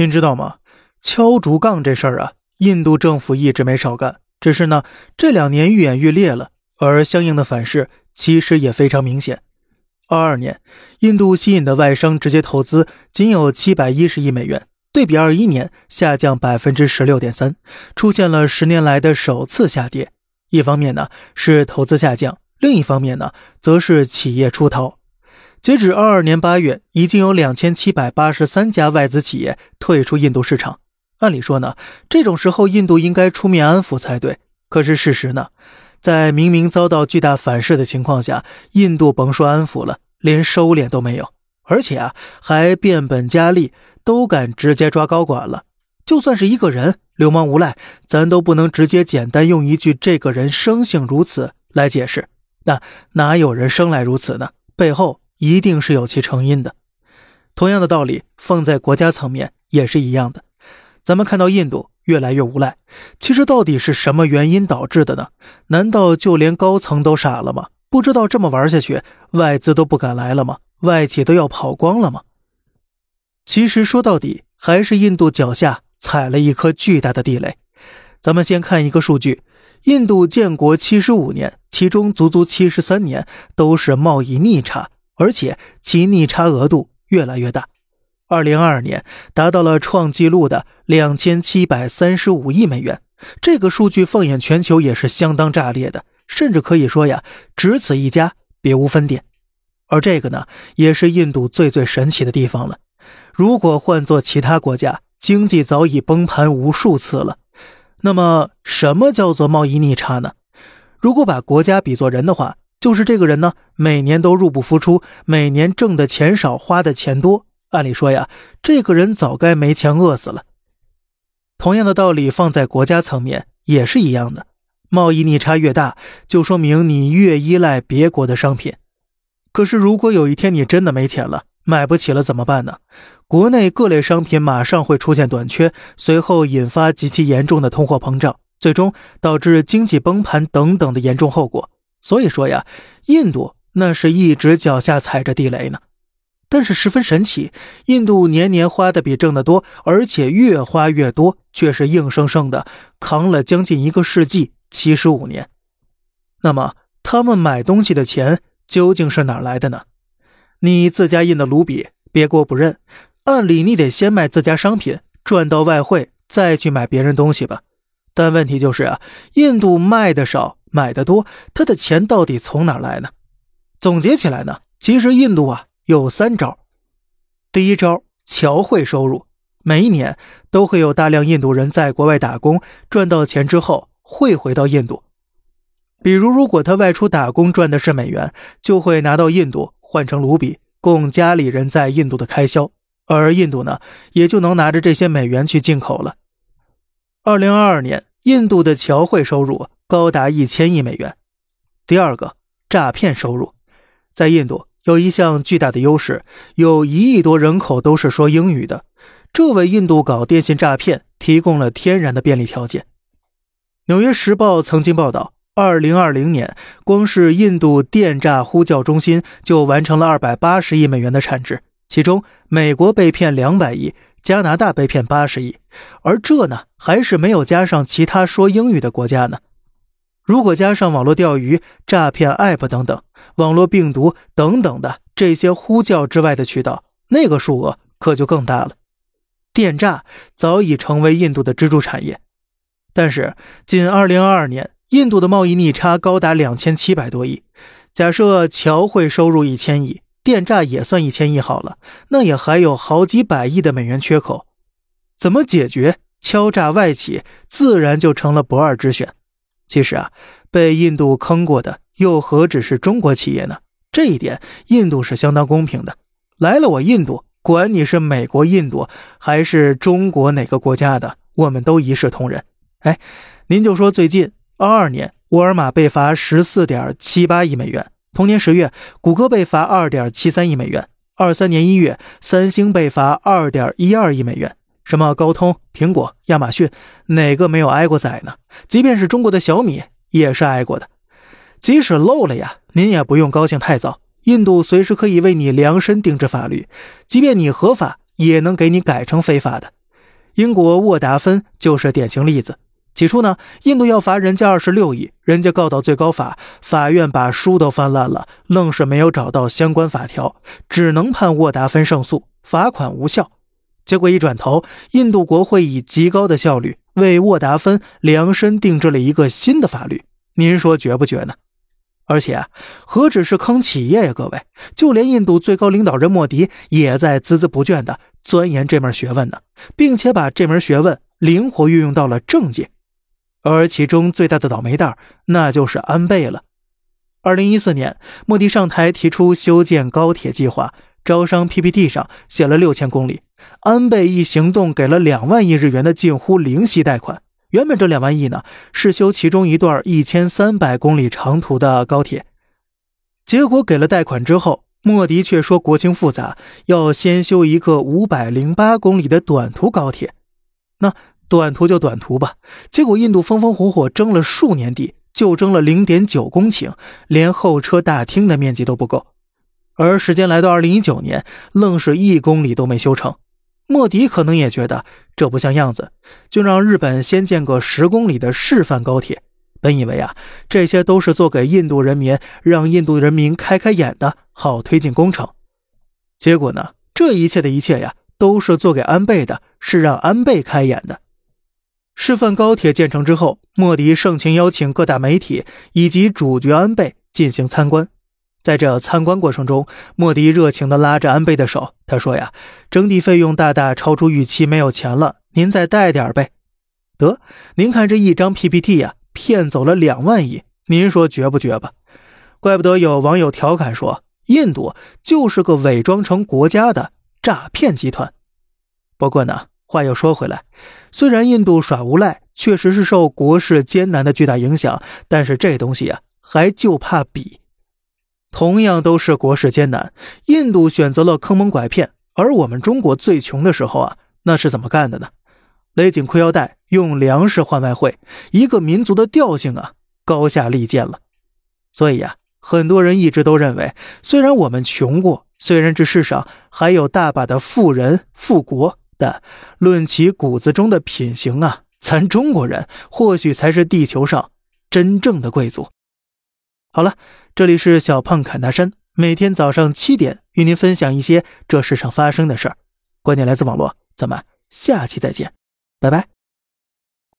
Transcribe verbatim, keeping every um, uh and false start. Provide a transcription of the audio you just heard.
您知道吗？敲竹杠这事儿啊，印度政府一直没少干，只是呢，这两年愈演愈烈了，而相应的反噬其实也非常明显。二十二年，印度吸引的外商直接投资仅有七百一十亿美元，对比二十一年下降 百分之十六点三， 出现了十年来的首次下跌。一方面呢是投资下降，另一方面呢则是企业出逃。截止二十二年八月，已经有两千七百八十三家外资企业退出印度市场。按理说呢，这种时候印度应该出面安抚才对，可是事实呢，在明明遭到巨大反噬的情况下，印度甭说安抚了，连收敛都没有，而且啊，还变本加厉，都敢直接抓高管了。就算是一个人流氓无赖，咱都不能直接简单用一句这个人生性如此来解释，那哪有人生来如此呢？背后一定是有其成因的。同样的道理放在国家层面也是一样的。咱们看到印度越来越无赖，其实到底是什么原因导致的呢？难道就连高层都傻了吗？不知道这么玩下去，外资都不敢来了吗？外企都要跑光了吗？其实说到底，还是印度脚下踩了一颗巨大的地雷。咱们先看一个数据，印度建国七十五年，其中足足七十三年都是贸易逆差，而且其逆差额度越来越大。二零二二年达到了创纪录的两千七百三十五亿美元，这个数据放眼全球也是相当炸裂的，甚至可以说呀，只此一家别无分店。而这个呢，也是印度最最神奇的地方了。如果换作其他国家，经济早已崩盘无数次了。那么什么叫做贸易逆差呢？如果把国家比作人的话，就是这个人呢，每年都入不敷出，每年挣的钱少，花的钱多，按理说呀，这个人早该没钱饿死了。同样的道理放在国家层面也是一样的，贸易逆差越大，就说明你越依赖别国的商品。可是如果有一天你真的没钱了，买不起了怎么办呢？国内各类商品马上会出现短缺，随后引发极其严重的通货膨胀，最终导致经济崩盘等等的严重后果。所以说呀，印度那是一直脚下踩着地雷呢。但是十分神奇，印度年年花的比挣得多，而且越花越多，却是硬生生的扛了将近一个世纪七十五年。那么他们买东西的钱究竟是哪来的呢？你自家印的卢比别国不认，按理你得先卖自家商品赚到外汇，再去买别人东西吧。但问题就是啊，印度卖的少买的多，他的钱到底从哪来呢？总结起来呢，其实印度啊有三招。第一招，侨汇收入。每一年都会有大量印度人在国外打工，赚到钱之后汇回到印度。比如如果他外出打工赚的是美元，就会拿到印度换成卢比，供家里人在印度的开销。而印度呢，也就能拿着这些美元去进口了。二零二二年，印度的侨汇收入高达一千亿美元。第二个，诈骗收入。在印度有一项巨大的优势，有一亿多人口都是说英语的，这为印度搞电信诈骗提供了天然的便利条件。纽约时报曾经报道，二零二零年，光是印度电诈呼叫中心就完成了二百八十亿美元的产值，其中美国被骗两百亿，加拿大被骗八十亿，而这呢，还是没有加上其他说英语的国家呢。如果加上网络钓鱼、诈骗 A P P 等等，网络病毒等等的这些呼叫之外的渠道，那个数额可就更大了。电诈早已成为印度的支柱产业。但是近二零二二年，印度的贸易逆差高达两千七百多亿。假设侨汇收入一千亿，电诈也算一千亿好了，那也还有好几百亿的美元缺口。怎么解决敲诈外企，自然就成了不二之选。其实啊，被印度坑过的又何止是中国企业呢？这一点印度是相当公平的。来了我印度，管你是美国、印度还是中国哪个国家的，我们都一视同仁。哎，您就说最近二十二年，沃尔玛被罚 十四点七八亿美元，同年十月谷歌被罚 二点七三亿美元，二十三年一月三星被罚 二点一二亿美元。什么高通、苹果、亚马逊，哪个没有挨过宰呢？即便是中国的小米也是挨过的。即使漏了呀，您也不用高兴太早，印度随时可以为你量身定制法律，即便你合法也能给你改成非法的。英国沃达芬就是典型例子。起初呢，印度要罚人家二十六亿，人家告到最高法，法院把书都翻烂了，愣是没有找到相关法条，只能判沃达芬胜诉，罚款无效。结果一转头，印度国会以极高的效率为沃达芬量身定制了一个新的法律，您说绝不绝呢？而且啊，何止是坑企业呀，各位，就连印度最高领导人莫迪也在孜孜不倦地钻研这门学问呢，并且把这门学问灵活运用到了政界。而其中最大的倒霉蛋那就是安倍了。二零一四年，莫迪上台提出修建高铁计划，招商 P P T 上写了六千公里，安倍一行动给了两万亿日元的近乎零息贷款。原本这两万亿呢，是修其中一段一千三百公里长途的高铁。结果给了贷款之后，莫迪却说国情复杂，要先修一个五百零八公里的短途高铁。那短途就短途吧，结果印度风风火火争了数年地，就争了 零点九公顷，连候车大厅的面积都不够。而时间来到二零一九年，愣是一公里都没修成。莫迪可能也觉得这不像样子，就让日本先建个十公里的示范高铁。本以为啊，这些都是做给印度人民，让印度人民开开眼的好推进工程。结果呢，这一切的一切呀，都是做给安倍的，是让安倍开眼的。示范高铁建成之后，莫迪盛情邀请各大媒体以及主角安倍进行参观。在这参观过程中，莫迪热情地拉着安倍的手，他说呀，征地费用大大超出预期，没有钱了，您再带点呗。得，您看这一张 P P T 呀，骗走了两万亿，您说绝不绝吧？怪不得有网友调侃说，印度就是个伪装成国家的诈骗集团。不过呢，话又说回来，虽然印度耍无赖确实是受国事艰难的巨大影响，但是这东西啊，还就怕比。同样都是国事艰难，印度选择了坑蒙拐骗，而我们中国最穷的时候啊，那是怎么干的呢？勒紧裤腰带，用粮食换外汇，一个民族的调性啊，高下立见了。所以啊，很多人一直都认为，虽然我们穷过，虽然这世上还有大把的富人富国，但论其骨子中的品行啊，咱中国人或许才是地球上真正的贵族。好了，这里是小胖侃大山，每天早上七点与您分享一些这世上发生的事儿，观点来自网络，咱们下期再见，拜拜。